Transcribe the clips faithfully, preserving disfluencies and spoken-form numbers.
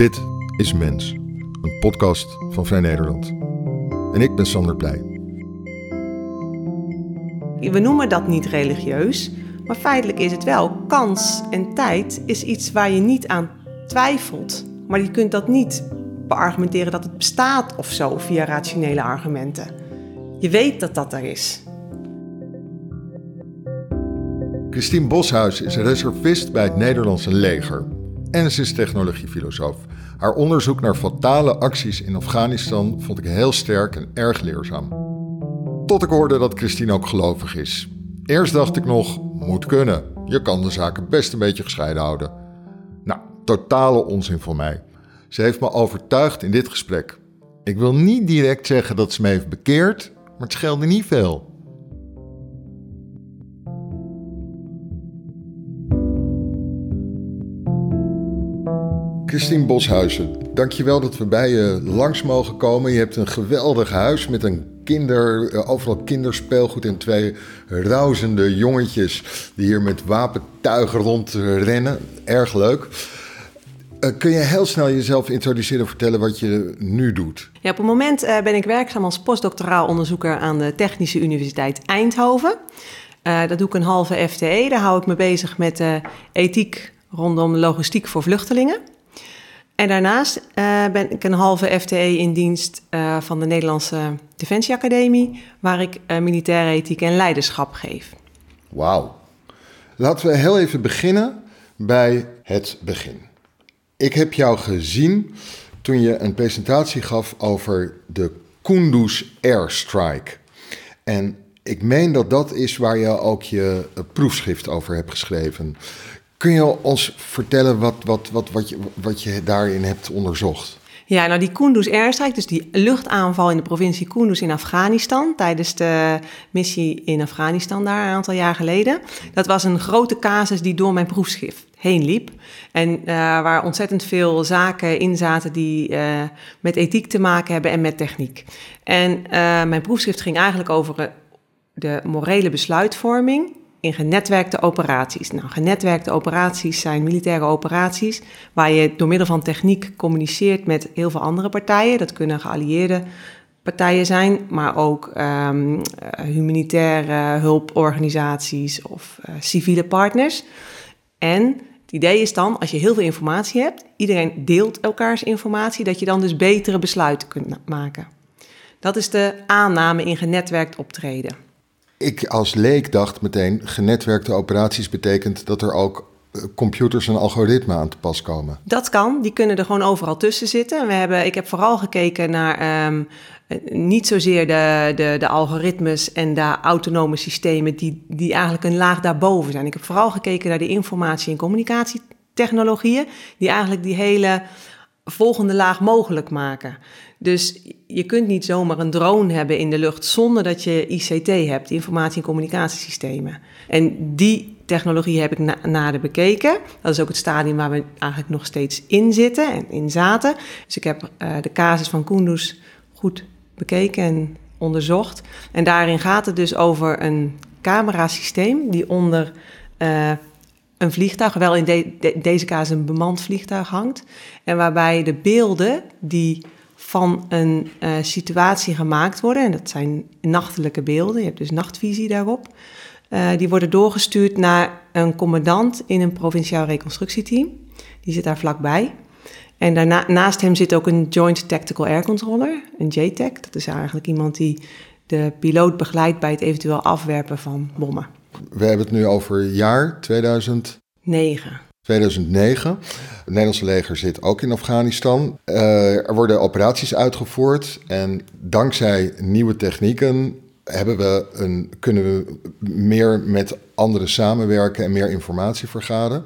Dit is Mens, een podcast van Vrij Nederland. En ik ben Sander Pleij. We noemen dat niet religieus, maar feitelijk is het wel. Kans en tijd is iets waar je niet aan twijfelt. Maar je kunt dat niet beargumenteren dat het bestaat of zo via rationele argumenten. Je weet dat dat er is. Christine Boshuizen is reservist bij het Nederlandse leger. En ze is technologiefilosoof. Haar onderzoek naar fatale acties in Afghanistan vond ik heel sterk en erg leerzaam. Tot ik hoorde dat Christine ook gelovig is. Eerst dacht ik nog, moet kunnen. Je kan de zaken best een beetje gescheiden houden. Nou, totale onzin voor mij. Ze heeft me overtuigd in dit gesprek. Ik wil niet direct zeggen dat ze me heeft bekeerd, maar het scheelde niet veel. Christine Boshuizen, dankjewel dat we bij je langs mogen komen. Je hebt een geweldig huis met een kinder, overal kinderspeelgoed en twee rauzende jongetjes die hier met wapentuigen rondrennen. Erg leuk. Uh, kun je heel snel jezelf introduceren en vertellen wat je nu doet? Ja, op het moment uh, ben ik werkzaam als postdoctoraal onderzoeker aan de Technische Universiteit Eindhoven. Uh, dat doe ik een halve F T E. Daar hou ik me bezig met uh, ethiek rondom logistiek voor vluchtelingen. En daarnaast uh, ben ik een halve F T E in dienst uh, van de Nederlandse Defensie Academie, waar ik uh, militaire ethiek en leiderschap geef. Wauw. Laten we heel even beginnen bij het begin. Ik heb jou gezien toen je een presentatie gaf over de Kunduz Airstrike. En ik meen dat dat is waar je ook je proefschrift over hebt geschreven. Kun je ons vertellen wat, wat, wat, wat, je, wat je daarin hebt onderzocht? Ja, nou die Kunduz Airstrike, dus die luchtaanval in de provincie Kunduz in Afghanistan, tijdens de missie in Afghanistan daar een aantal jaar geleden. Dat was een grote casus die door mijn proefschrift heen liep. En uh, waar ontzettend veel zaken in zaten die uh, met ethiek te maken hebben en met techniek. En uh, mijn proefschrift ging eigenlijk over de morele besluitvorming in genetwerkte operaties. Nou, genetwerkte operaties zijn militaire operaties waar je door middel van techniek communiceert met heel veel andere partijen. Dat kunnen geallieerde partijen zijn, maar ook um, humanitaire hulporganisaties of uh, civiele partners. En het idee is dan, als je heel veel informatie hebt, iedereen deelt elkaars informatie, dat je dan dus betere besluiten kunt maken. Dat is de aanname in genetwerkt optreden. Ik als leek dacht meteen, genetwerkte operaties betekent dat er ook computers en algoritmen aan te pas komen. Dat kan, die kunnen er gewoon overal tussen zitten. We hebben, ik heb vooral gekeken naar um, niet zozeer de, de, de algoritmes en de autonome systemen die, die eigenlijk een laag daarboven zijn. Ik heb vooral gekeken naar de informatie- en communicatietechnologieën die eigenlijk die hele volgende laag mogelijk maken. Dus je kunt niet zomaar een drone hebben in de lucht zonder dat je I C T hebt, informatie- en communicatiesystemen. En die technologie heb ik na- nader bekeken. Dat is ook het stadium waar we eigenlijk nog steeds in zitten en in zaten. Dus ik heb uh, de casus van Kunduz goed bekeken en onderzocht. En daarin gaat het dus over een camerasysteem die onder Uh, een vliegtuig, wel in de, de, deze casus een bemand vliegtuig hangt. En waarbij de beelden die van een uh, situatie gemaakt worden, en dat zijn nachtelijke beelden, je hebt dus nachtvisie daarop, uh, die worden doorgestuurd naar een commandant in een provinciaal reconstructieteam. Die zit daar vlakbij. En daarna, naast hem zit ook een Joint Tactical Air Controller, een J TAC. Dat is eigenlijk iemand die de piloot begeleidt bij het eventueel afwerpen van bommen. We hebben het nu over jaar tweeduizend negen. tweeduizend negen. Het Nederlandse leger zit ook in Afghanistan. Uh, er worden operaties uitgevoerd en dankzij nieuwe technieken hebben we een, kunnen we meer met anderen samenwerken en meer informatie vergaren.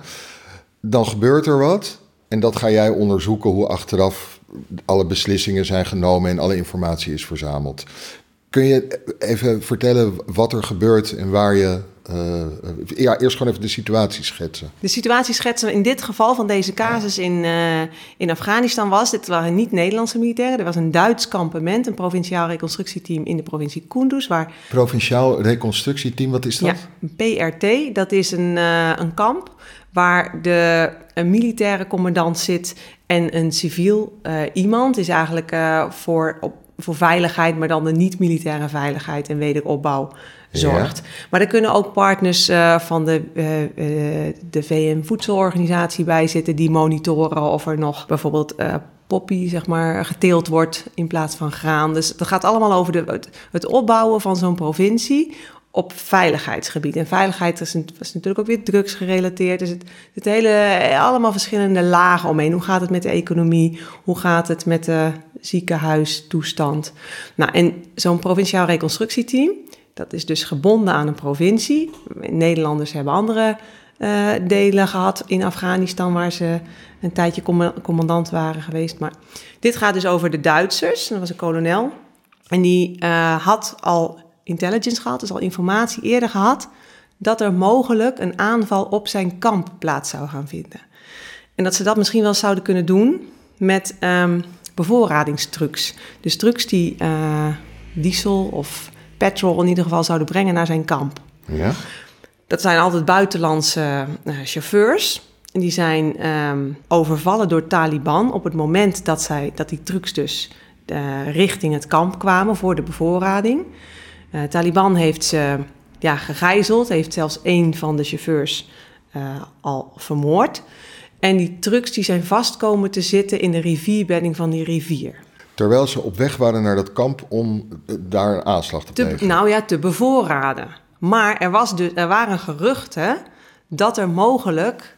Dan gebeurt er wat en dat ga jij onderzoeken hoe achteraf alle beslissingen zijn genomen en alle informatie is verzameld. Kun je even vertellen wat er gebeurt en waar je Uh, ja, eerst gewoon even de situatie schetsen. De situatie schetsen in dit geval van deze casus in, uh, in Afghanistan was... dit waren niet Nederlandse militairen. Er was een Duits kampement, een provinciaal reconstructieteam in de provincie Kunduz. Waar... Provinciaal reconstructieteam, wat is dat? Ja, een P R T, dat is een, uh, een kamp waar de, een militaire commandant zit... en een civiel uh, iemand is eigenlijk uh, voor, op, voor veiligheid... maar dan de niet-militaire veiligheid en wederopbouw... zorgt. Ja. Maar er kunnen ook partners uh, van de, uh, uh, de V N-voedselorganisatie bij zitten... die monitoren of er nog bijvoorbeeld uh, poppy zeg maar, geteeld wordt in plaats van graan. Dus het gaat allemaal over de, het opbouwen van zo'n provincie op veiligheidsgebied. En veiligheid is, een, is natuurlijk ook weer drugs gerelateerd. Dus het, het hele, allemaal verschillende lagen omheen. Hoe gaat het met de economie? Hoe gaat het met de ziekenhuistoestand? Nou, en zo'n provinciaal reconstructieteam... dat is dus gebonden aan een provincie. Nederlanders hebben andere uh, delen gehad in Afghanistan... waar ze een tijdje comm- commandant waren geweest. Maar dit gaat dus over de Duitsers. Dat was een kolonel. En die uh, had al intelligence gehad, dus al informatie eerder gehad... dat er mogelijk een aanval op zijn kamp plaats zou gaan vinden. En dat ze dat misschien wel zouden kunnen doen met um, bevoorradingstrucks. Dus trucks die uh, diesel of... petrol in ieder geval zouden brengen naar zijn kamp. Ja. Dat zijn altijd buitenlandse uh, chauffeurs. En die zijn um, overvallen door Taliban op het moment dat, zij, dat die trucks dus uh, richting het kamp kwamen voor de bevoorrading. Uh, Taliban heeft ze ja, gegijzeld, heeft zelfs één van de chauffeurs uh, al vermoord. En die trucks die zijn vast komen te zitten in de rivierbedding van die rivier. Terwijl ze op weg waren naar dat kamp om daar een aanslag te plegen. Nou ja, te bevoorraden. Maar er, was dus, er waren geruchten dat er mogelijk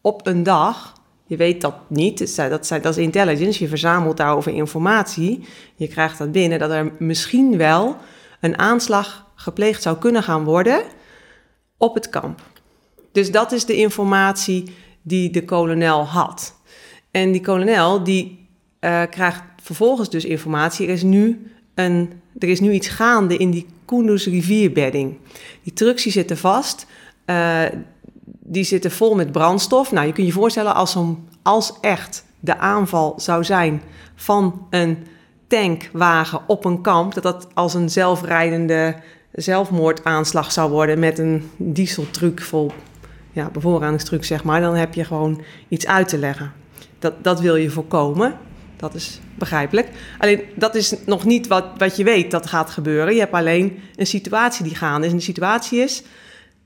op een dag... je weet dat niet, dat, zijn, dat is intelligence, je verzamelt daarover informatie... je krijgt dat binnen, dat er misschien wel een aanslag gepleegd zou kunnen gaan worden op het kamp. Dus dat is de informatie die de kolonel had. En die kolonel die uh, krijgt... vervolgens dus informatie, er is nu, een, er is nu iets gaande in die Kunduz rivierbedding. Die trucks die zitten vast, uh, die zitten vol met brandstof. Nou, je kunt je voorstellen als, een, als echt de aanval zou zijn van een tankwagen op een kamp... dat dat als een zelfrijdende zelfmoordaanslag zou worden met een dieseltruc vol ja, bevoorradingstruc, zeg maar. Dan heb je gewoon iets uit te leggen. Dat, dat wil je voorkomen. Dat is begrijpelijk. Alleen dat is nog niet wat, wat je weet dat gaat gebeuren. Je hebt alleen een situatie die gaande is. En de situatie is,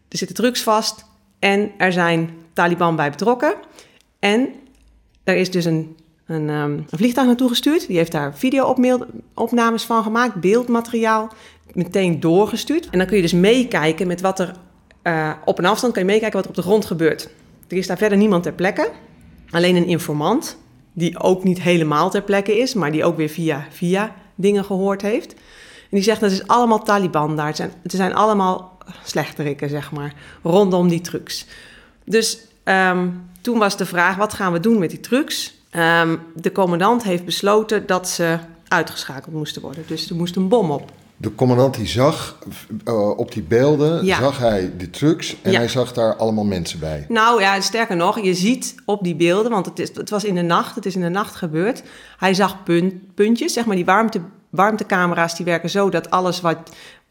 er zitten trucks vast en er zijn Taliban bij betrokken. En er is dus een, een, een vliegtuig naartoe gestuurd. Die heeft daar video-opnames van gemaakt, beeldmateriaal, meteen doorgestuurd. En dan kun je dus meekijken met wat er uh, op een afstand, kan je meekijken wat er op de grond gebeurt. Er is daar verder niemand ter plekke, alleen een informant. Die ook niet helemaal ter plekke is, maar die ook weer via, via dingen gehoord heeft. En die zegt, dat is allemaal Taliban daar. Het zijn, het zijn allemaal slechterikken, zeg maar, rondom die trucks. Dus um, toen was de vraag, wat gaan we doen met die trucks? Um, de commandant heeft besloten dat ze uitgeschakeld moesten worden. Dus er moest een bom op. De commandant die zag uh, op die beelden, ja. zag hij de trucks en ja. hij zag daar allemaal mensen bij. Nou ja, sterker nog, je ziet op die beelden, want het, is, het was in de nacht, het is in de nacht gebeurd. Hij zag punt, puntjes, zeg maar die warmte, warmtecamera's die werken zo dat alles wat,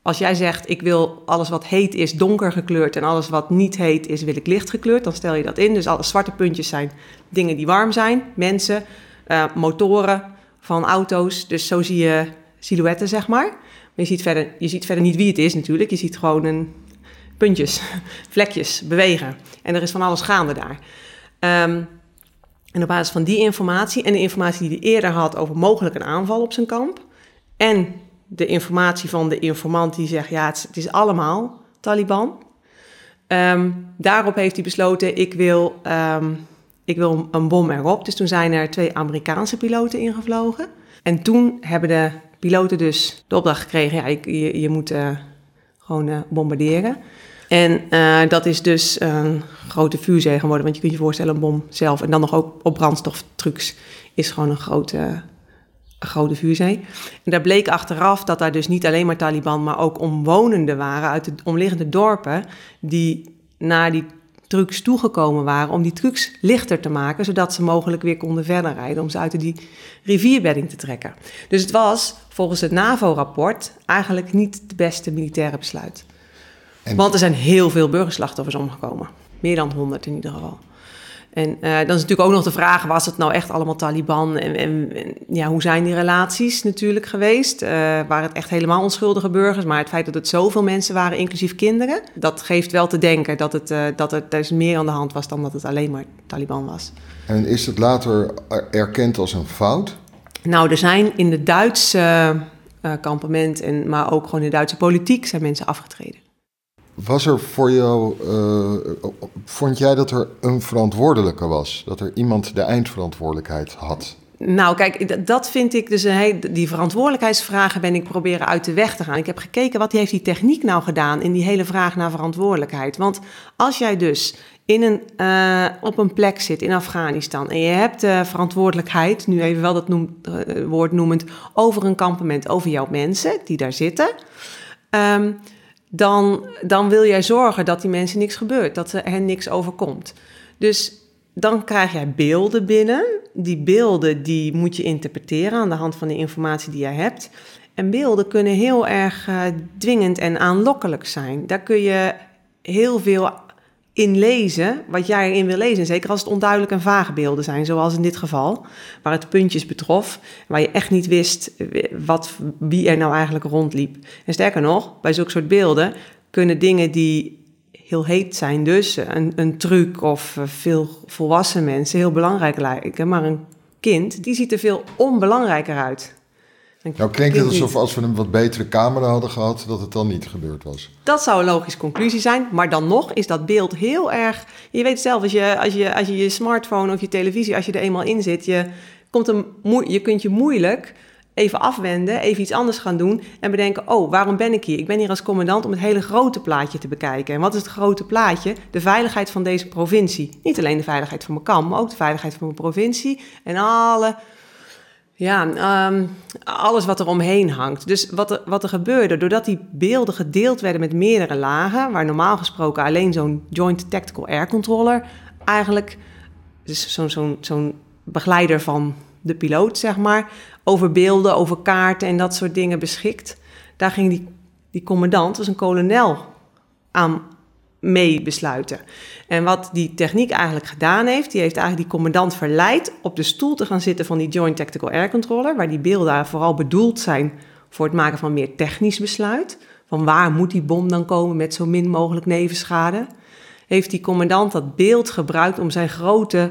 als jij zegt ik wil alles wat heet is donker gekleurd en alles wat niet heet is wil ik licht gekleurd, dan stel je dat in. Dus alle zwarte puntjes zijn dingen die warm zijn, mensen, uh, motoren van auto's, dus zo zie je silhouetten zeg maar. Je ziet, verder, je ziet verder niet wie het is natuurlijk. Je ziet gewoon een puntjes, vlekjes bewegen. En er is van alles gaande daar. Um, en op basis van die informatie en de informatie die hij eerder had... over mogelijk een aanval op zijn kamp... en de informatie van de informant die zegt... ja, het is, het is allemaal Taliban. Um, daarop heeft hij besloten, ik wil, um, ik wil een bom erop. Dus toen zijn er twee Amerikaanse piloten ingevlogen. En toen hebben de... piloten dus de opdracht gekregen, ja, je, je moet uh, gewoon uh, bombarderen. En uh, dat is dus een grote vuurzee geworden, want je kunt je voorstellen, een bom zelf... en dan nog ook op brandstoftrucks is gewoon een grote Grote Vuurzee. En daar bleek achteraf dat daar dus niet alleen maar Taliban, maar ook omwonenden waren uit de omliggende dorpen die naar die trucks toegekomen waren om die trucks lichter te maken, zodat ze mogelijk weer konden verder rijden om ze uit die rivierbedding te trekken. Dus het was volgens het NAVO-rapport eigenlijk niet het beste militaire besluit. En... Want er zijn heel veel burgerslachtoffers omgekomen. Meer dan honderd in ieder geval. En uh, dan is natuurlijk ook nog de vraag, was het nou echt allemaal Taliban? En, en, en ja, hoe zijn die relaties natuurlijk geweest? Uh, waren het echt helemaal onschuldige burgers? Maar het feit dat het zoveel mensen waren, inclusief kinderen, dat geeft wel te denken dat, het, uh, dat er, er is meer aan de hand was dan dat het alleen maar Taliban was. En is het later erkend als een fout? Nou, er zijn in de Duitse uh, kampement, en, maar ook gewoon in de Duitse politiek, zijn mensen afgetreden. Was er voor jou, uh, vond jij dat er een verantwoordelijke was? Dat er iemand de eindverantwoordelijkheid had? Nou kijk, dat vind ik dus, die verantwoordelijkheidsvragen ben ik proberen uit de weg te gaan. Ik heb gekeken, wat heeft die techniek nou gedaan in die hele vraag naar verantwoordelijkheid? Want als jij dus in een, uh, op een plek zit in Afghanistan en je hebt uh, verantwoordelijkheid, nu even wel dat noem, uh, woord noemend, over een kampement, over jouw mensen die daar zitten... Um, Dan, dan wil jij zorgen dat die mensen niks gebeurt, dat er hen niks overkomt. Dus dan krijg jij beelden binnen. Die beelden die moet je interpreteren aan de hand van de informatie die jij hebt. En beelden kunnen heel erg uh, dwingend en aanlokkelijk zijn. Daar kun je heel veel in lezen, wat jij erin wil lezen. Zeker als het onduidelijk en vage beelden zijn, zoals in dit geval, waar het puntjes betrof, waar je echt niet wist wat, wie er nou eigenlijk rondliep. En sterker nog, bij zulke soort beelden kunnen dingen die heel heet zijn, dus een, een truc of veel volwassen mensen, heel belangrijk lijken, maar een kind, die ziet er veel onbelangrijker uit. Nou klinkt het alsof als we een wat betere camera hadden gehad, dat het dan niet gebeurd was. Dat zou een logische conclusie zijn, maar dan nog is dat beeld heel erg... Je weet zelf, als je als je, als je, je smartphone of je televisie, als je er eenmaal in zit, je, komt een, je kunt je moeilijk even afwenden, even iets anders gaan doen en bedenken, oh, waarom ben ik hier? Ik ben hier als commandant om het hele grote plaatje te bekijken. En wat is het grote plaatje? De veiligheid van deze provincie. Niet alleen de veiligheid van mijn kamp, maar ook de veiligheid van mijn provincie en alle... Ja, um, alles wat er omheen hangt. Dus wat er, wat er gebeurde, doordat die beelden gedeeld werden met meerdere lagen, waar normaal gesproken alleen zo'n Joint Tactical Air Controller eigenlijk, dus zo'n, zo'n, zo'n begeleider van de piloot, zeg maar, over beelden, over kaarten en dat soort dingen beschikt. Daar ging die, die commandant, dus een kolonel, aan mee besluiten. En wat die techniek eigenlijk gedaan heeft, die heeft eigenlijk die commandant verleid op de stoel te gaan zitten van die Joint Tactical Air Controller, waar die beelden vooral bedoeld zijn voor het maken van meer technisch besluit, van waar moet die bom dan komen met zo min mogelijk nevenschade. Heeft die commandant dat beeld gebruikt om zijn grote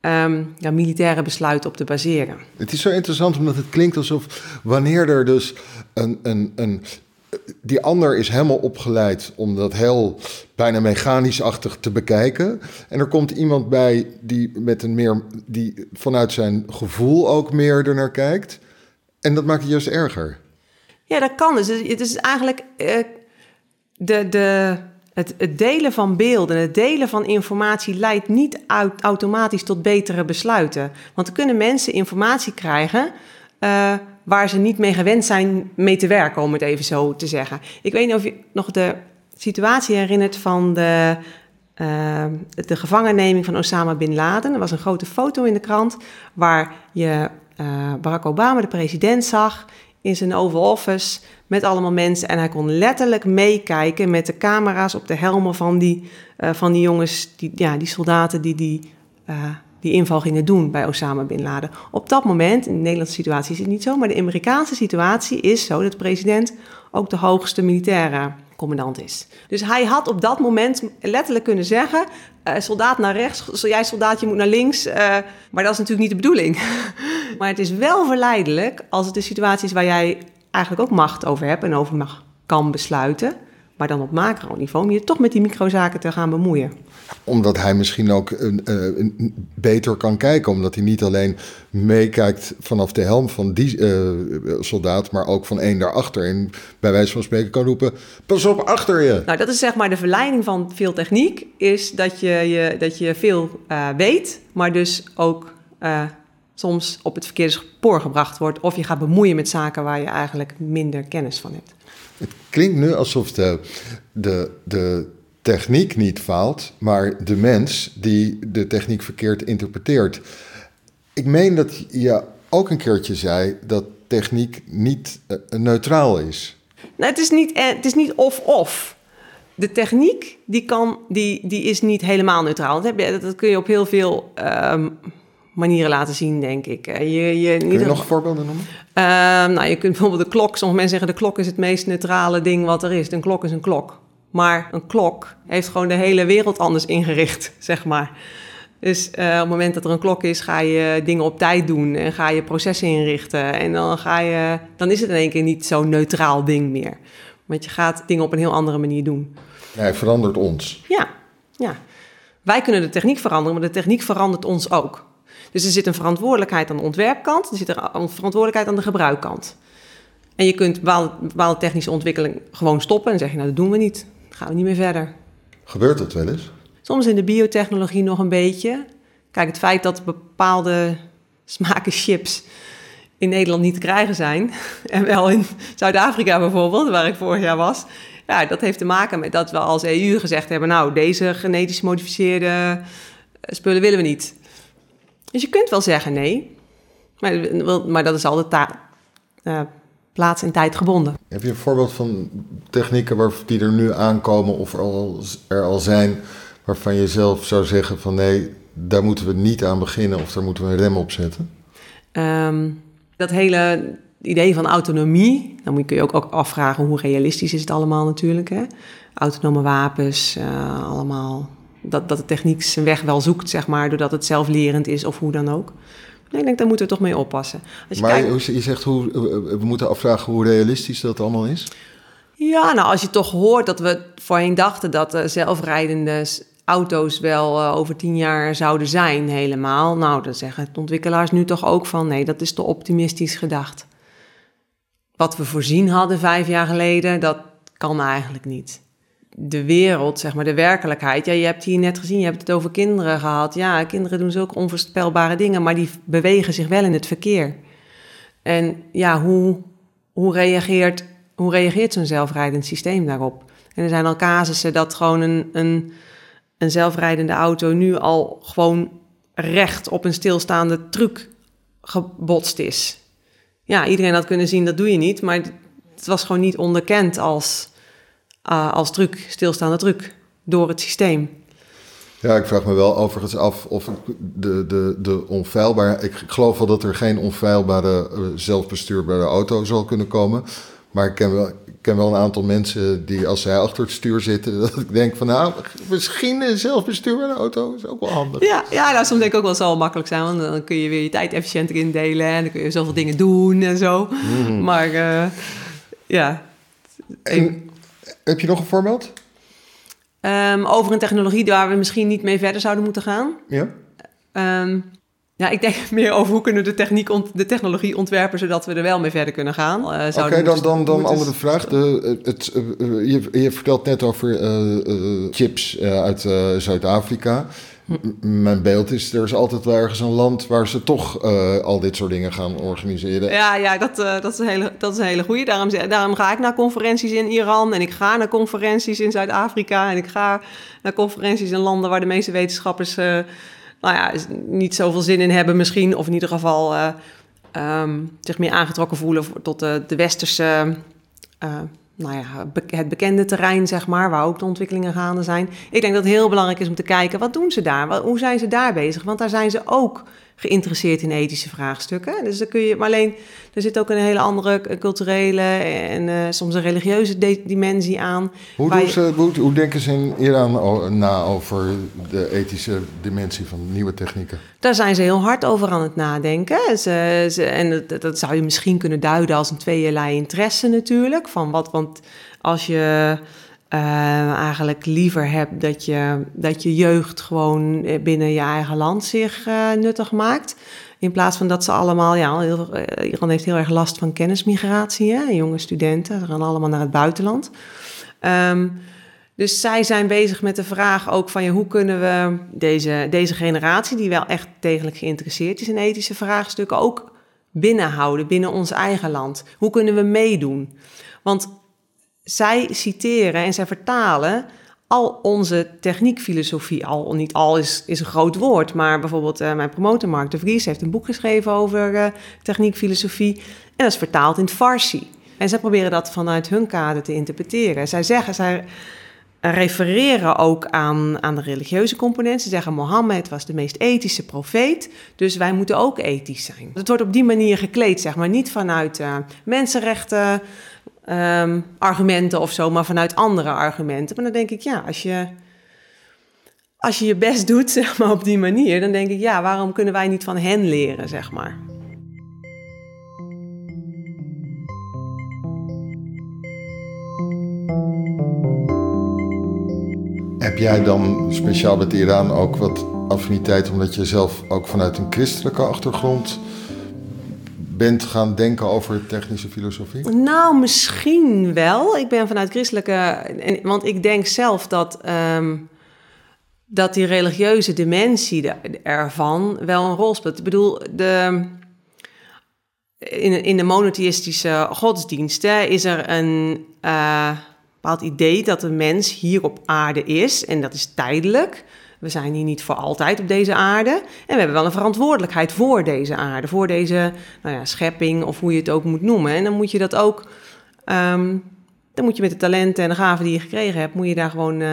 um, ja, militaire besluit op te baseren. Het is zo interessant omdat het klinkt alsof wanneer er dus een... een, een... die ander is helemaal opgeleid om dat heel bijna mechanisch-achtig te bekijken. En er komt iemand bij die, met een meer, die vanuit zijn gevoel ook meer ernaar kijkt. En dat maakt het juist erger. Ja, dat kan. Dus het is eigenlijk uh, de, de, het, het delen van beelden, het delen van informatie leidt niet uit, automatisch tot betere besluiten. Want er kunnen mensen informatie krijgen... Uh, waar ze niet mee gewend zijn mee te werken, om het even zo te zeggen. Ik weet niet of je nog de situatie herinnert van de, uh, de gevangenneming van Osama Bin Laden. Er was een grote foto in de krant waar je uh, Barack Obama, de president, zag in zijn Oval Office met allemaal mensen. En hij kon letterlijk meekijken met de camera's op de helmen van die, uh, van die jongens, die, ja, die soldaten die die... Uh, die inval gingen doen bij Osama Bin Laden. Op dat moment, in de Nederlandse situatie is het niet zo, maar de Amerikaanse situatie is zo dat de president ook de hoogste militaire commandant is. Dus hij had op dat moment letterlijk kunnen zeggen, uh, soldaat naar rechts, jij soldaat, je moet naar links. Uh, maar dat is natuurlijk niet de bedoeling. Maar het is wel verleidelijk als het een situatie is waar jij eigenlijk ook macht over hebt en over mag, kan besluiten, maar dan op macroniveau, om je toch met die microzaken te gaan bemoeien. Omdat hij misschien ook een, een, beter kan kijken. Omdat hij niet alleen meekijkt vanaf de helm van die uh, soldaat, maar ook van één daarachter. En bij wijze van spreken kan roepen, pas op, achter je. Nou, dat is zeg maar de verleiding van veel techniek. Is dat je, je, dat je veel uh, weet, maar dus ook... Uh, soms op het verkeerde spoor gebracht wordt, of je gaat bemoeien met zaken waar je eigenlijk minder kennis van hebt. Het klinkt nu alsof de, de, de techniek niet faalt, maar de mens die de techniek verkeerd interpreteert. Ik meen dat je ook een keertje zei dat techniek niet uh, neutraal is. Nou, het is niet, eh, het is niet of-of. De techniek die kan, die, die is niet helemaal neutraal. Dat, heb je, dat kun je op heel veel Um, manieren laten zien, denk ik. Je, je, Kun je nog voorbeelden noemen? Uh, nou, je kunt bijvoorbeeld de klok. Sommige mensen zeggen de klok is het meest neutrale ding wat er is. Een klok is een klok. Maar een klok heeft gewoon de hele wereld anders ingericht, zeg maar. Dus uh, op het moment dat er een klok is, ga je dingen op tijd doen en ga je processen inrichten. En dan, ga je, dan is het in één keer niet zo'n neutraal ding meer. Want je gaat dingen op een heel andere manier doen. Ja, hij verandert ons. Ja, ja. Wij kunnen de techniek veranderen, maar de techniek verandert ons ook. Dus er zit een verantwoordelijkheid aan de ontwerpkant, er zit een verantwoordelijkheid aan de gebruikkant. En je kunt bepaalde technische ontwikkeling gewoon stoppen en zeggen, nou, dat doen we niet, dan gaan we niet meer verder. Gebeurt dat wel eens? Soms in de biotechnologie nog een beetje. Kijk, het feit dat bepaalde smaken chips in Nederland niet te krijgen zijn, en wel in Zuid-Afrika bijvoorbeeld, waar ik vorig jaar was, ja, dat heeft te maken met dat we als E U gezegd hebben, nou, deze genetisch gemodificeerde spullen willen we niet. Dus je kunt wel zeggen nee, maar, maar dat is altijd ta- uh, plaats en tijd gebonden. Heb je een voorbeeld van technieken waar, die er nu aankomen of er al, er al zijn, waarvan je zelf zou zeggen van nee, daar moeten we niet aan beginnen of daar moeten we een rem op zetten? Um, dat hele idee van autonomie, dan kun je ook, ook afvragen hoe realistisch is het allemaal natuurlijk. Hè? Autonome wapens, uh, allemaal... Dat, dat de techniek zijn weg wel zoekt, zeg maar, doordat het zelflerend is of hoe dan ook. Nee, ik denk, daar moeten we toch mee oppassen. Als je maar kijkt, je zegt, hoe, we moeten afvragen hoe realistisch dat allemaal is? Ja, nou, als je toch hoort dat we voorheen dachten dat uh, zelfrijdende auto's wel uh, over tien jaar zouden zijn helemaal. Nou, dan zeggen de ontwikkelaars nu toch ook van, nee, dat is te optimistisch gedacht. Wat we voorzien hadden vijf jaar geleden, dat kan eigenlijk niet. De wereld, zeg maar, de werkelijkheid. Ja, je hebt hier net gezien, je hebt het over kinderen gehad. Ja, kinderen doen zulke onvoorspelbare dingen, maar die bewegen zich wel in het verkeer. En ja, hoe, hoe, reageert, hoe reageert zo'n zelfrijdend systeem daarop? En er zijn al casussen dat gewoon een, een, een zelfrijdende auto nu al gewoon recht op een stilstaande truck gebotst is. Ja, iedereen had kunnen zien, dat doe je niet, maar het was gewoon niet onderkend als... Uh, als truc, stilstaande truc, door het systeem. Ja, ik vraag me wel overigens af of de, de, de onfeilbare... Ik geloof wel dat er geen onfeilbare, zelfbestuurbare auto zal kunnen komen. Maar ik ken wel, ik ken wel een aantal mensen die als zij achter het stuur zitten... dat ik denk van nou, misschien een zelfbestuurbare auto is ook wel handig. Ja, ja, nou, soms denk ik ook wel, zal makkelijk zijn... want dan kun je weer je tijd efficiënter indelen... en dan kun je zoveel dingen doen en zo. Mm. Maar uh, ja... En, heb je nog een voorbeeld? Um, over een technologie waar we misschien niet mee verder zouden moeten gaan. Ja. Um, ja, ik denk meer over hoe kunnen de, techniek ont- de technologie ontwerpen... zodat we er wel mee verder kunnen gaan. Uh, Oké, okay, dan, dan, dan moeten... andere vraag. De, het, uh, je, je vertelt net over uh, uh, chips uh, uit uh, Zuid-Afrika. M- mijn beeld is, er is altijd wel ergens een land... waar ze toch uh, al dit soort dingen gaan organiseren. Ja, ja dat, uh, dat is een hele, dat is een hele goeie. Daarom, daarom ga ik naar conferenties in Iran... en ik ga naar conferenties in Zuid-Afrika... en ik ga naar conferenties in landen... waar de meeste wetenschappers uh, nou ja, niet zoveel zin in hebben misschien... of in ieder geval uh, um, zich meer aangetrokken voelen... tot uh, de westerse... Uh, Nou ja, het bekende terrein, zeg maar, waar ook de ontwikkelingen gaande zijn. Ik denk dat het heel belangrijk is om te kijken, wat doen ze daar? Hoe zijn ze daar bezig? Want daar zijn ze ook geïnteresseerd in ethische vraagstukken. Dus dan kun je, maar alleen, er zit ook een hele andere culturele en uh, soms een religieuze de- dimensie aan. Hoe, doen ze, je... hoe, hoe denken ze in Iran na over de ethische dimensie van nieuwe technieken? Daar zijn ze heel hard over aan het nadenken. Ze, ze, en dat, dat zou je misschien kunnen duiden als een tweeërlei interesse natuurlijk. Van wat, want als je... Uh, eigenlijk liever heb dat je, dat je jeugd gewoon binnen je eigen land zich uh, nuttig maakt. In plaats van dat ze allemaal, ja, heel, uh, Iran heeft heel erg last van kennismigratie. Hè? Jonge studenten, ze gaan allemaal naar het buitenland. Um, Dus zij zijn bezig met de vraag ook van ja, hoe kunnen we deze, deze generatie, die wel echt degelijk geïnteresseerd is in ethische vraagstukken, ook binnenhouden, binnen ons eigen land. Hoe kunnen we meedoen? Want zij citeren en zij vertalen al onze techniekfilosofie. Al, niet al is, is een groot woord, maar bijvoorbeeld uh, mijn promotor Mark de Vries heeft een boek geschreven over uh, techniekfilosofie. En dat is vertaald in het Farsi. En zij proberen dat vanuit hun kader te interpreteren. Zij zeggen, zij refereren ook aan, aan de religieuze component. Ze zeggen, Mohammed was de meest ethische profeet, dus wij moeten ook ethisch zijn. Het wordt op die manier gekleed, zeg maar. Niet vanuit uh, mensenrechten, um, argumenten of zo, maar vanuit andere argumenten. Maar dan denk ik, ja, als je, als je je best doet, zeg maar, op die manier, dan denk ik, ja, waarom kunnen wij niet van hen leren, zeg maar. Heb jij dan speciaal met Iran ook wat affiniteit, omdat je zelf ook vanuit een christelijke achtergrond bent gaan denken over technische filosofie? Nou, misschien wel. Ik ben vanuit christelijke, want ik denk zelf dat, um, dat die religieuze dimensie ervan wel een rol speelt. Ik bedoel, de, in, in de monotheïstische godsdiensten is er een... Uh, Het idee dat de mens hier op aarde is, en dat is tijdelijk. We zijn hier niet voor altijd op deze aarde. En we hebben wel een verantwoordelijkheid voor deze aarde, voor deze nou ja, schepping of hoe je het ook moet noemen. En dan moet je dat ook, um, dan moet je met de talenten en de gaven die je gekregen hebt, moet je daar gewoon uh,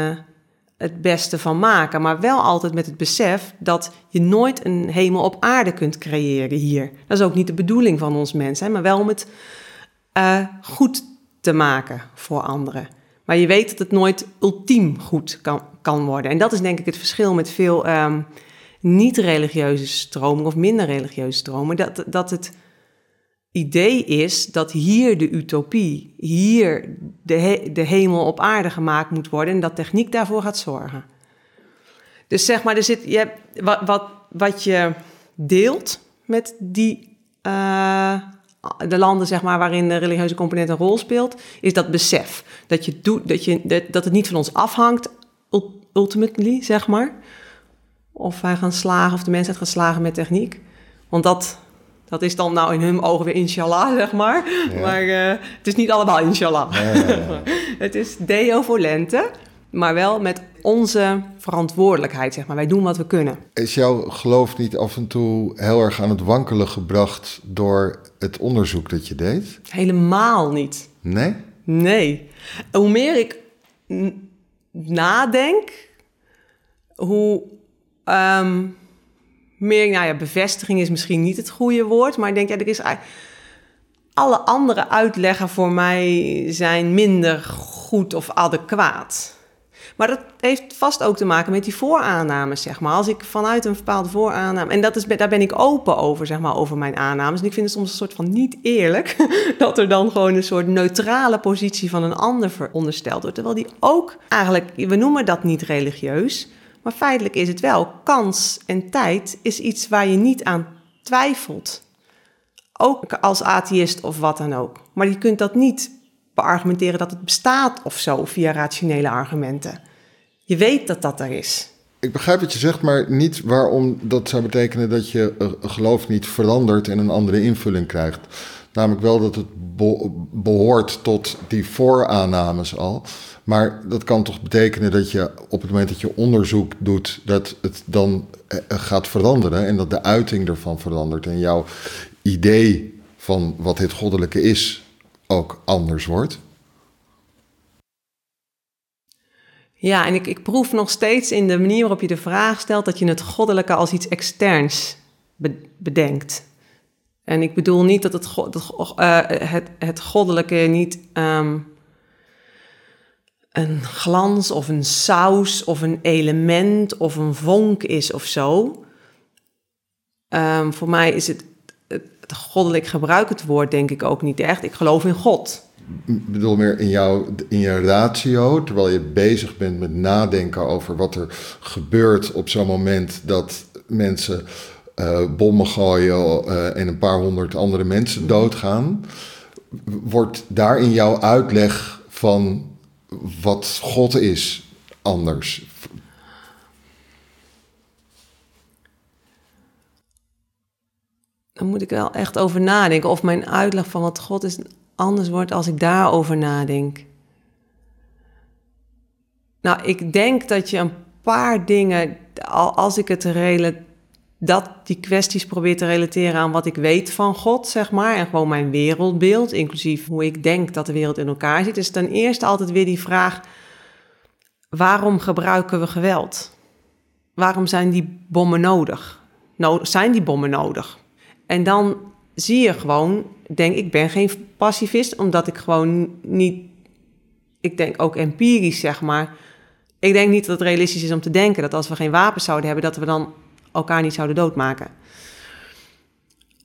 het beste van maken. Maar wel altijd met het besef dat je nooit een hemel op aarde kunt creëren hier. Dat is ook niet de bedoeling van ons mens, hè, maar wel om het uh, goed te maken voor anderen. Maar je weet dat het nooit ultiem goed kan, kan worden. En dat is denk ik het verschil met veel um, niet-religieuze stromingen of minder religieuze stromen. Dat, dat het idee is dat hier de utopie, hier de, he, de hemel op aarde gemaakt moet worden. En dat techniek daarvoor gaat zorgen. Dus zeg maar, er zit, je hebt, wat, wat, wat je deelt met die... Uh, de landen, zeg maar, waarin de religieuze component een rol speelt, is dat besef. Dat, je doet, dat, je, dat, dat het niet van ons afhangt, ultimately, zeg maar. Of wij gaan slagen, of de mensheid gaat slagen met techniek. Want dat, dat is dan nou in hun ogen weer inshallah, zeg maar. Ja. Maar uh, het is niet allemaal inshallah. Ja, ja, ja. Het is deo volente, maar wel met onze verantwoordelijkheid, zeg maar. Wij doen wat we kunnen. Is jouw geloof niet af en toe heel erg aan het wankelen gebracht door het onderzoek dat je deed? Helemaal niet. Nee? Nee. Hoe meer ik n- nadenk, hoe um, meer, nou ja, bevestiging is misschien niet het goede woord, maar ik denk, ja, er is eigenlijk... alle andere uitleggen voor mij zijn minder goed of adequaat. Maar dat heeft vast ook te maken met die vooraannames, zeg maar. Als ik vanuit een bepaalde vooraanname... En dat is, daar ben ik open over, zeg maar, over mijn aannames. En ik vind het soms een soort van niet eerlijk... dat er dan gewoon een soort neutrale positie van een ander verondersteld wordt. Terwijl die ook eigenlijk... We noemen dat niet religieus, maar feitelijk is het wel. Kans en tijd is iets waar je niet aan twijfelt. Ook als atheïst of wat dan ook. Maar je kunt dat niet... beargumenteren dat het bestaat of zo, via rationele argumenten. Je weet dat dat er is. Ik begrijp wat je zegt, maar niet waarom dat zou betekenen... dat je geloof niet verandert en een andere invulling krijgt. Namelijk wel dat het behoort tot die vooraannames al. Maar dat kan toch betekenen dat je op het moment dat je onderzoek doet... dat het dan gaat veranderen en dat de uiting ervan verandert. En jouw idee van wat dit goddelijke is... ook anders wordt? Ja, en ik, ik proef nog steeds in de manier waarop je de vraag stelt... dat je het goddelijke als iets externs be- bedenkt. En ik bedoel niet dat het, go- dat, uh, het, het goddelijke niet... Um, een glans of een saus of een element of een vonk is of zo. Um, voor mij is het... Het goddelijk gebruik het woord denk ik ook niet echt. Ik geloof in God. Ik bedoel meer in jouw in je ratio, terwijl je bezig bent met nadenken over wat er gebeurt op zo'n moment dat mensen uh, bommen gooien uh, en een paar honderd andere mensen doodgaan. Wordt daar in jouw uitleg van wat God is anders? Dan moet ik wel echt over nadenken. Of mijn uitleg van wat God is anders wordt als ik daarover nadenk. Nou, ik denk dat je een paar dingen, als ik het rela- dat die kwesties probeer te relateren aan wat ik weet van God, zeg maar, en gewoon mijn wereldbeeld, inclusief hoe ik denk dat de wereld in elkaar zit, is ten eerste altijd weer die vraag: waarom gebruiken we geweld? Waarom zijn die bommen nodig? Nou, zijn die bommen nodig? En dan zie je gewoon, denk ik, ben geen pacifist, omdat ik gewoon niet, ik denk ook empirisch, zeg maar. Ik denk niet dat het realistisch is om te denken dat als we geen wapens zouden hebben, dat we dan elkaar niet zouden doodmaken.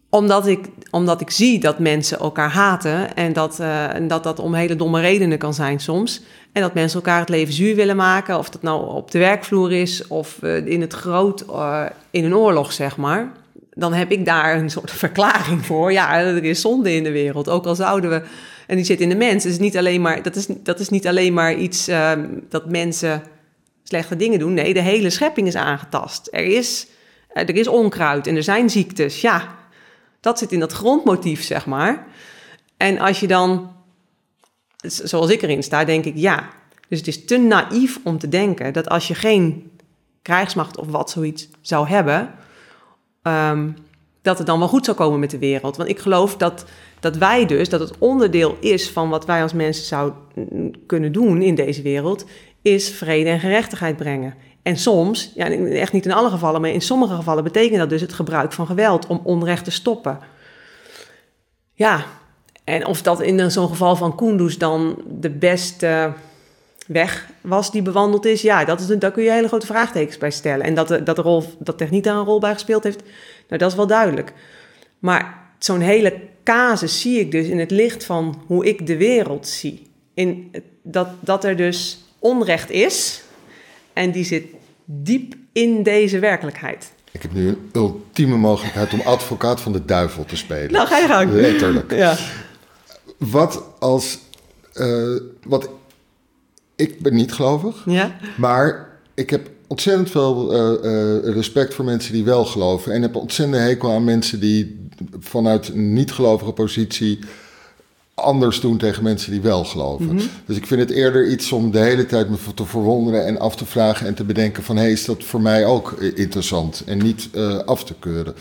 Omdat ik, omdat ik zie dat mensen elkaar haten en dat, uh, en dat dat om hele domme redenen kan zijn soms. En dat mensen elkaar het leven zuur willen maken, of dat nou op de werkvloer is of uh, in het groot, uh, in een oorlog, zeg maar. Dan heb ik daar een soort verklaring voor. Ja, er is zonde in de wereld. Ook al zouden we... En die zit in de mens. Dus niet alleen maar, dat, is, dat is niet alleen maar iets uh, dat mensen slechte dingen doen. Nee, de hele schepping is aangetast. Er is, uh, er is onkruid en er zijn ziektes. Ja, dat zit in dat grondmotief, zeg maar. En als je dan, zoals ik erin sta, denk ik ja. Dus het is te naïef om te denken dat als je geen krijgsmacht of wat zoiets zou hebben... Um, dat het dan wel goed zou komen met de wereld. Want ik geloof dat, dat wij dus, dat het onderdeel is van wat wij als mensen zouden kunnen doen in deze wereld, is vrede en gerechtigheid brengen. En soms, ja, echt niet in alle gevallen, maar in sommige gevallen betekent dat dus het gebruik van geweld om onrecht te stoppen. Ja, en of dat in zo'n geval van Kunduz dan de beste weg was die bewandeld is, ja, dat is een, daar kun je hele grote vraagtekens bij stellen. En dat de, dat de rol, dat techniek daar een rol bij gespeeld heeft, nou, dat is wel duidelijk. Maar zo'n hele casus zie ik dus in het licht van hoe ik de wereld zie. In dat, dat er dus onrecht is en die zit diep in deze werkelijkheid. Ik heb nu een ultieme mogelijkheid om advocaat van de duivel te spelen. Nou, ga je gang. Letterlijk. Ja. Wat als... Uh, wat Ik ben niet gelovig, ja. Maar ik heb ontzettend veel uh, uh, respect voor mensen die wel geloven. En heb ontzettend hekel aan mensen die vanuit een niet-gelovige positie anders doen tegen mensen die wel geloven. Mm-hmm. Dus ik vind het eerder iets om de hele tijd me te verwonderen en af te vragen en te bedenken van, hé, hey, is dat voor mij ook interessant? En niet uh, af te keuren.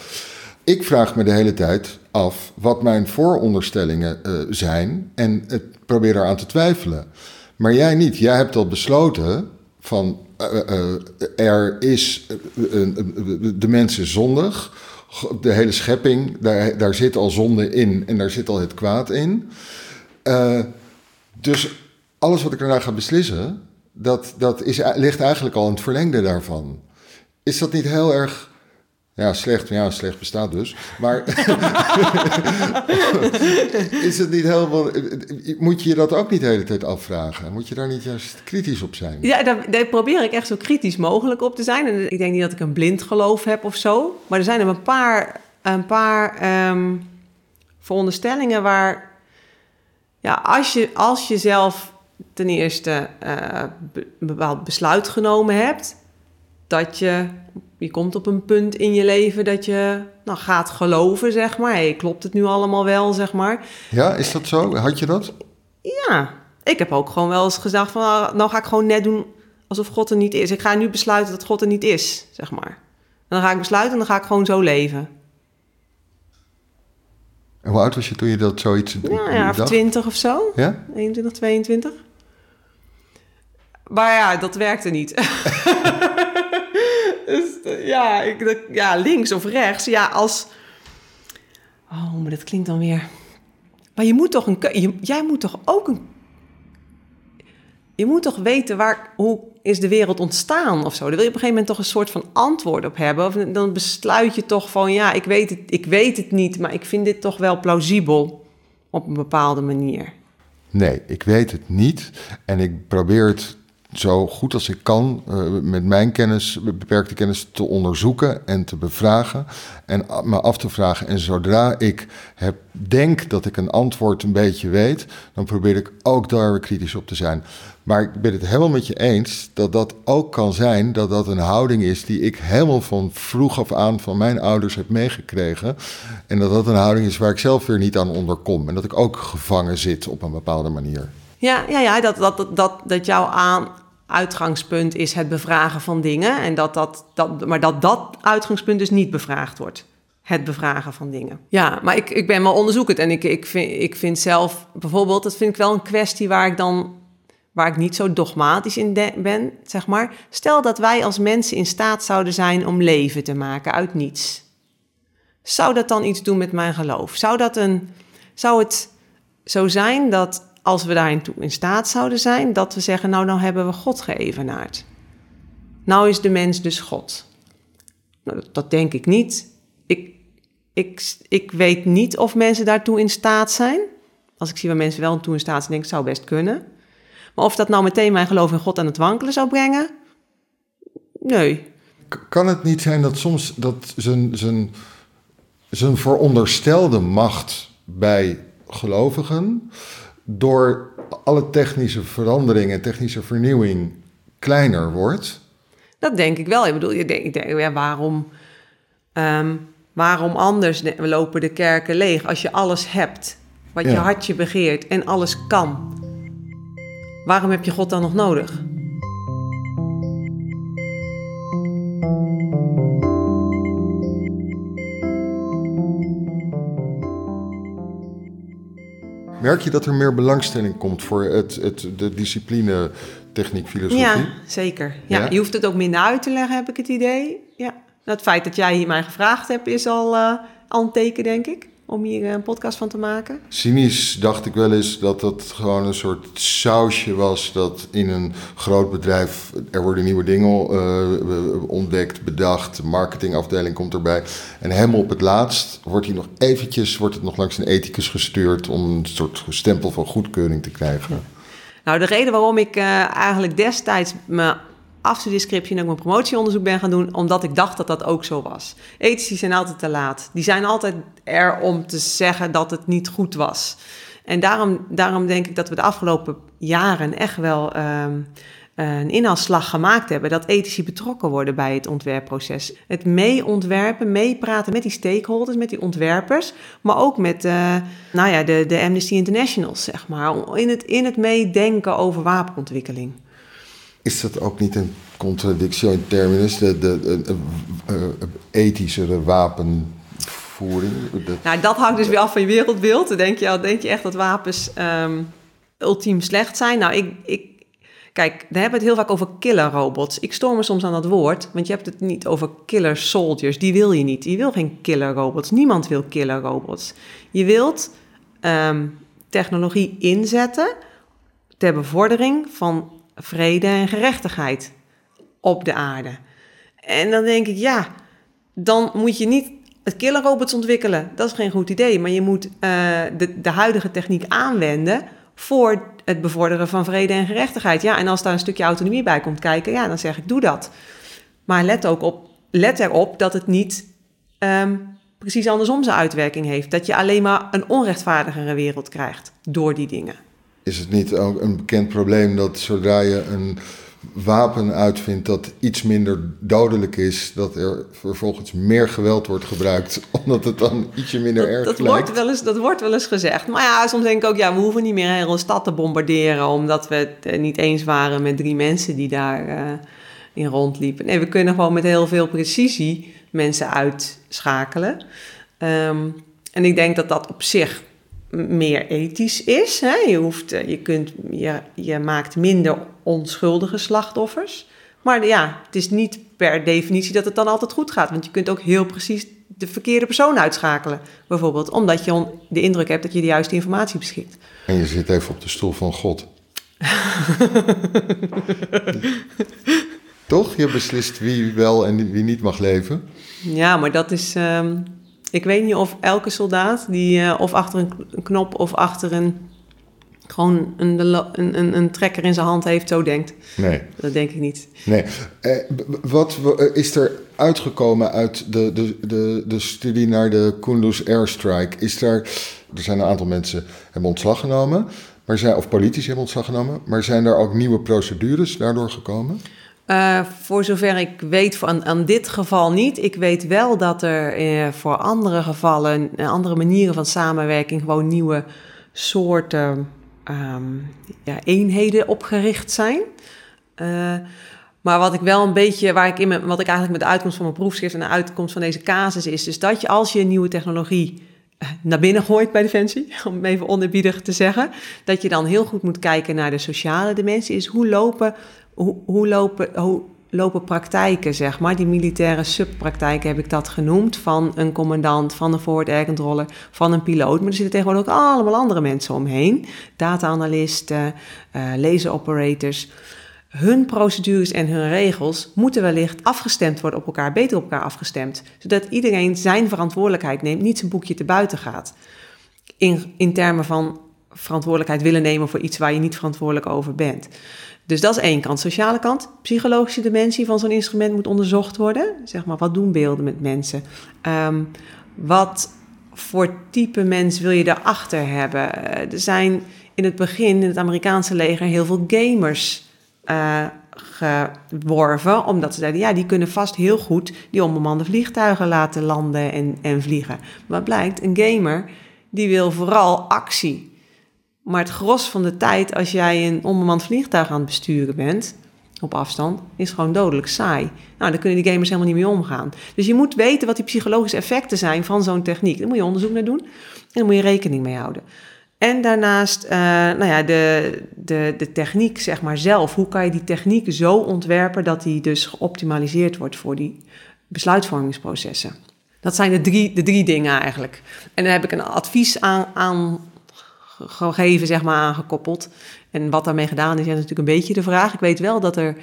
Ik vraag me de hele tijd af wat mijn vooronderstellingen uh, zijn en het probeer eraan te twijfelen. Maar jij niet. Jij hebt al besloten van uh, uh, er is, uh, uh, uh, de mens is zondig. De hele schepping, daar, daar zit al zonde in en daar zit al het kwaad in. Uh, dus alles wat ik daarna ga beslissen, dat, dat is, ligt eigenlijk al in het verlengde daarvan. Is dat niet heel erg... Ja, slecht. Ja, slecht bestaat dus. Maar is het niet helemaal... Moet je je dat ook niet de hele tijd afvragen? Moet je daar niet juist kritisch op zijn? Ja, daar, daar probeer ik echt zo kritisch mogelijk op te zijn. En ik denk niet dat ik een blind geloof heb of zo. Maar er zijn er een paar, een paar um, veronderstellingen waar... Ja, als je, als je zelf ten eerste uh, be, een bepaald besluit genomen hebt... dat je... Je komt op een punt in je leven dat je nou, gaat geloven, zeg maar. Hey, klopt het nu allemaal wel, zeg maar. Ja, is dat zo? Had je dat? Ja, ik heb ook gewoon wel eens gedacht van... nou ga ik gewoon net doen alsof God er niet is. Ik ga nu besluiten dat God er niet is, zeg maar. En dan ga ik besluiten en dan ga ik gewoon zo leven. En hoe oud was je toen je dat zoiets... Nou ja, of twintig of zo. Ja? eenentwintig, tweeëntwintig. Maar ja, dat werkte niet. Dus, ja, ik, ja, links of rechts. Ja, als... Oh, maar dat klinkt dan weer... Maar je moet toch een... Je, jij moet toch ook een... Je moet toch weten waar... Hoe is de wereld ontstaan of zo? Daar wil je op een gegeven moment toch een soort van antwoord op hebben. Of dan besluit je toch van... Ja, ik weet het, ik weet het niet, maar ik vind dit toch wel plausibel. Op een bepaalde manier. Nee, ik weet het niet. En ik probeer het zo goed als ik kan, uh, met mijn kennis, beperkte kennis, te onderzoeken en te bevragen en me af te vragen. En zodra ik heb, denk dat ik een antwoord een beetje weet, dan probeer ik ook daar weer kritisch op te zijn. Maar ik ben het helemaal met je eens dat dat ook kan zijn, dat dat een houding is die ik helemaal van vroeg af aan van mijn ouders heb meegekregen. En dat dat een houding is waar ik zelf weer niet aan onderkom en dat ik ook gevangen zit op een bepaalde manier. Ja, ja, ja dat, dat, dat, dat, dat jouw aan, uitgangspunt is het bevragen van dingen. En dat dat, dat, maar dat dat uitgangspunt dus niet bevraagd wordt. Het bevragen van dingen. Ja, maar ik, ik ben wel onderzoekend. En ik, ik, vind, ik vind zelf bijvoorbeeld, dat vind ik wel een kwestie waar ik dan... waar ik niet zo dogmatisch in de, ben, zeg maar. Stel dat wij als mensen in staat zouden zijn om leven te maken uit niets. Zou dat dan iets doen met mijn geloof? Zou, dat een, zou het zo zijn dat... als we daarin toe in staat zouden zijn, dat we zeggen, nou, nou hebben we God geëvenaard. Nou is de mens dus God. Nou, dat, dat denk ik niet. Ik, ik, ik weet niet of mensen daartoe in staat zijn. Als ik zie waar mensen wel toe in staat zijn, denk ik, zou best kunnen. Maar of dat nou meteen mijn geloof in God aan het wankelen zou brengen? Nee. Kan het niet zijn dat soms dat zijn, zijn, zijn veronderstelde macht bij gelovigen... door alle technische veranderingen en technische vernieuwing kleiner wordt? Dat denk ik wel. Ik bedoel, ik denk, ik denk ja, waarom, um, waarom anders lopen de kerken leeg als je alles hebt, wat ja. je hartje begeert en alles kan? Waarom heb je God dan nog nodig? Merk je dat er meer belangstelling komt voor het, het, de discipline techniek filosofie? Ja, zeker. Ja, ja? Je hoeft het ook minder uit te leggen, heb ik het idee. Ja. Nou, het feit dat jij hier mij gevraagd hebt is al, uh, al een teken, denk ik, om hier een podcast van te maken. Cynisch dacht ik wel eens dat dat gewoon een soort sausje was... dat in een groot bedrijf, er worden nieuwe dingen uh, ontdekt, bedacht... de marketingafdeling komt erbij. En helemaal op het laatst wordt hier nog eventjes... wordt het nog langs een ethicus gestuurd... om een soort stempel van goedkeuring te krijgen. Ja. Nou, de reden waarom ik uh, eigenlijk destijds... me afstudiescriptie en ook mijn promotieonderzoek ben gaan doen... omdat ik dacht dat dat ook zo was. Ethici zijn altijd te laat. Die zijn altijd er om te zeggen dat het niet goed was. En daarom, daarom denk ik dat we de afgelopen jaren... echt wel um, een inhaalslag gemaakt hebben... dat ethici betrokken worden bij het ontwerpproces. Het meeontwerpen, meepraten met die stakeholders, met die ontwerpers... maar ook met uh, nou ja, de, de Amnesty International, zeg maar... in het, in het meedenken over wapenontwikkeling... Is dat ook niet een contradictie in terminus, de, de, de, de, de ethischere wapenvoering? De... Nou, dat hangt dus weer af van je wereldbeeld. Dan denk je, denk je echt dat wapens um, ultiem slecht zijn? Nou, ik, ik... Kijk, we hebben het heel vaak over killer robots. Ik stoor me soms aan dat woord, want je hebt het niet over killer soldiers. Die wil je niet. Je wil geen killer robots. Niemand wil killer robots. Je wilt um, technologie inzetten ter bevordering van... vrede en gerechtigheid op de aarde. En dan denk ik, ja, dan moet je niet het killer robots ontwikkelen. Dat is geen goed idee, maar je moet uh, de, de huidige techniek aanwenden... voor het bevorderen van vrede en gerechtigheid. Ja, en als daar een stukje autonomie bij komt kijken, ja, dan zeg ik, doe dat. Maar let, ook op, let erop dat het niet um, precies andersom zijn uitwerking heeft. Dat je alleen maar een onrechtvaardigere wereld krijgt door die dingen. Is het niet ook een bekend probleem dat zodra je een wapen uitvindt dat iets minder dodelijk is... dat er vervolgens meer geweld wordt gebruikt, omdat het dan ietsje minder dat, erg dat lijkt? Wordt wel eens, dat wordt wel eens gezegd. Maar ja, soms denk ik ook, ja, we hoeven niet meer een hele stad te bombarderen... omdat we het niet eens waren met drie mensen die daar uh, in rondliepen. Nee, we kunnen gewoon met heel veel precisie mensen uitschakelen. Um, en ik denk dat dat op zich... meer ethisch is. Hè? Je, hoeft, je, kunt, je, je maakt minder onschuldige slachtoffers. Maar ja, het is niet per definitie dat het dan altijd goed gaat. Want je kunt ook heel precies de verkeerde persoon uitschakelen. Bijvoorbeeld omdat je on- de indruk hebt dat je de juiste informatie beschikt. En je zit even op de stoel van God. Toch? Je beslist wie wel en wie niet mag leven. Ja, maar dat is... Um... Ik weet niet of elke soldaat die uh, of achter een knop of achter een gewoon een, een, een, een trekker in zijn hand heeft, zo denkt. Nee. Dat denk ik niet. Nee. Eh, wat is er uitgekomen uit de, de, de, de studie naar de Kunduz Airstrike? Is daar, er zijn een aantal mensen hebben ontslag genomen, maar zijn, of politici hebben ontslag genomen, maar zijn er ook nieuwe procedures daardoor gekomen? Uh, voor zover ik weet, van, aan dit geval niet. Ik weet wel dat er uh, voor andere gevallen, uh, andere manieren van samenwerking, gewoon nieuwe soorten um, ja, eenheden opgericht zijn. Uh, maar wat ik wel een beetje, waar ik in me, wat ik eigenlijk met de uitkomst van mijn proefschrift en de uitkomst van deze casus is, is dat je als je een nieuwe technologie naar binnen gooit bij Defensie, om even oneerbiedig te zeggen, dat je dan heel goed moet kijken naar de sociale dimensie, is hoe lopen, hoe, hoe lopen, hoe lopen praktijken, zeg maar, die militaire subpraktijken heb ik dat genoemd, van een commandant, van een forward air controller, van een piloot, maar er zitten tegenwoordig ook allemaal andere mensen omheen, data-analysten, uh, laser-operators. Hun procedures en hun regels moeten wellicht afgestemd worden op elkaar, beter op elkaar afgestemd, zodat iedereen zijn verantwoordelijkheid neemt, niet zijn boekje te buiten gaat. In, in termen van verantwoordelijkheid willen nemen voor iets waar je niet verantwoordelijk over bent. Dus dat is één kant. Sociale kant, psychologische dimensie van zo'n instrument moet onderzocht worden. Zeg maar, wat doen beelden met mensen? Um, wat voor type mens wil je daarachter hebben? Er zijn in het begin in het Amerikaanse leger heel veel gamers Uh, geworven, omdat ze zeiden, ja, die kunnen vast heel goed die onbemande vliegtuigen laten landen en, en vliegen. Maar blijkt, een gamer, die wil vooral actie. Maar het gros van de tijd, als jij een onbemand vliegtuig aan het besturen bent, op afstand, is gewoon dodelijk saai. Nou, daar kunnen die gamers helemaal niet mee omgaan. Dus je moet weten wat die psychologische effecten zijn van zo'n techniek. Daar moet je onderzoek naar doen en daar moet je rekening mee houden. En daarnaast uh, nou ja, de, de, de techniek, zeg maar, zelf. Hoe kan je die techniek zo ontwerpen dat die dus geoptimaliseerd wordt voor die besluitvormingsprocessen? Dat zijn de drie, de drie dingen eigenlijk. En daar heb ik een advies aan, aan gegeven, zeg maar, aangekoppeld. En wat daarmee gedaan is, ja, dat is natuurlijk een beetje de vraag. Ik weet wel dat er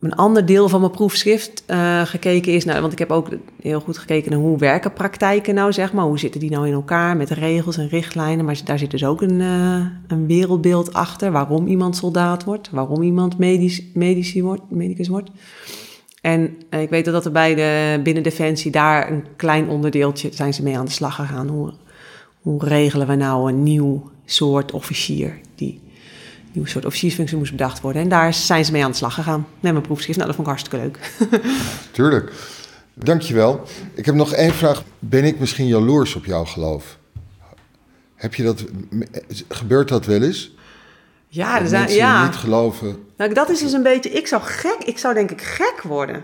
een ander deel van mijn proefschrift uh, gekeken is. Nou, want ik heb ook heel goed gekeken naar hoe werken praktijken nou, zeg maar. Hoe zitten die nou in elkaar met regels en richtlijnen? Maar daar zit dus ook een, uh, een wereldbeeld achter. Waarom iemand soldaat wordt. Waarom iemand medisch, medici wordt, medicus wordt. En uh, ik weet dat er bij de, binnen Defensie daar een klein onderdeeltje zijn ze mee aan de slag gegaan. Hoe, hoe regelen we nou een nieuw soort officier die... een soort officiersfunctie moest bedacht worden. En daar zijn ze mee aan de slag gegaan met mijn proefschrift. Nou, dat vond ik hartstikke leuk. Tuurlijk. Dankjewel. Ik heb nog één vraag. Ben ik misschien jaloers op jouw geloof? Heb je dat... Gebeurt dat wel eens? Ja, dat mensen ja. niet geloven... Nou, dat is dus een beetje... Ik zou gek... Ik zou denk ik gek worden.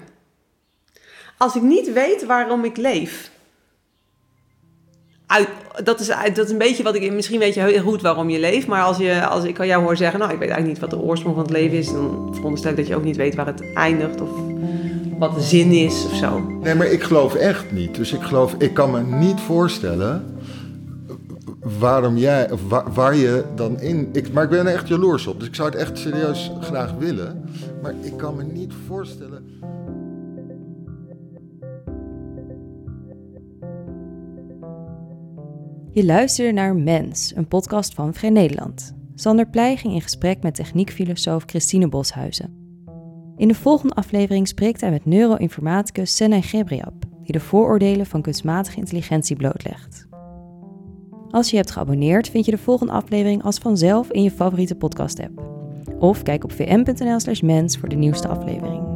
Als ik niet weet waarom ik leef... Uit, dat, is, dat is een beetje wat ik... Misschien weet je heel goed waarom je leeft. Maar als, je, als ik aan jou hoor zeggen... Nou, ik weet eigenlijk niet wat de oorsprong van het leven is. Dan veronderstel ik dat je ook niet weet waar het eindigt. Of wat de zin is of zo. Nee, maar ik geloof echt niet. Dus ik geloof... Ik kan me niet voorstellen... Waarom jij... Of waar, waar je dan in... Ik, maar ik ben er echt jaloers op. Dus ik zou het echt serieus graag willen. Maar ik kan me niet voorstellen... Je luisterde naar Mens, een podcast van Vrij Nederland. Sander Pleij ging in gesprek met techniekfilosoof Christine Boshuizen. In de volgende aflevering spreekt hij met neuroinformaticus Sennay Ghebreab, die de vooroordelen van kunstmatige intelligentie blootlegt. Als je hebt geabonneerd, vind je de volgende aflevering als vanzelf in je favoriete podcast-app. Of kijk op v m punt n l slash mens voor de nieuwste aflevering.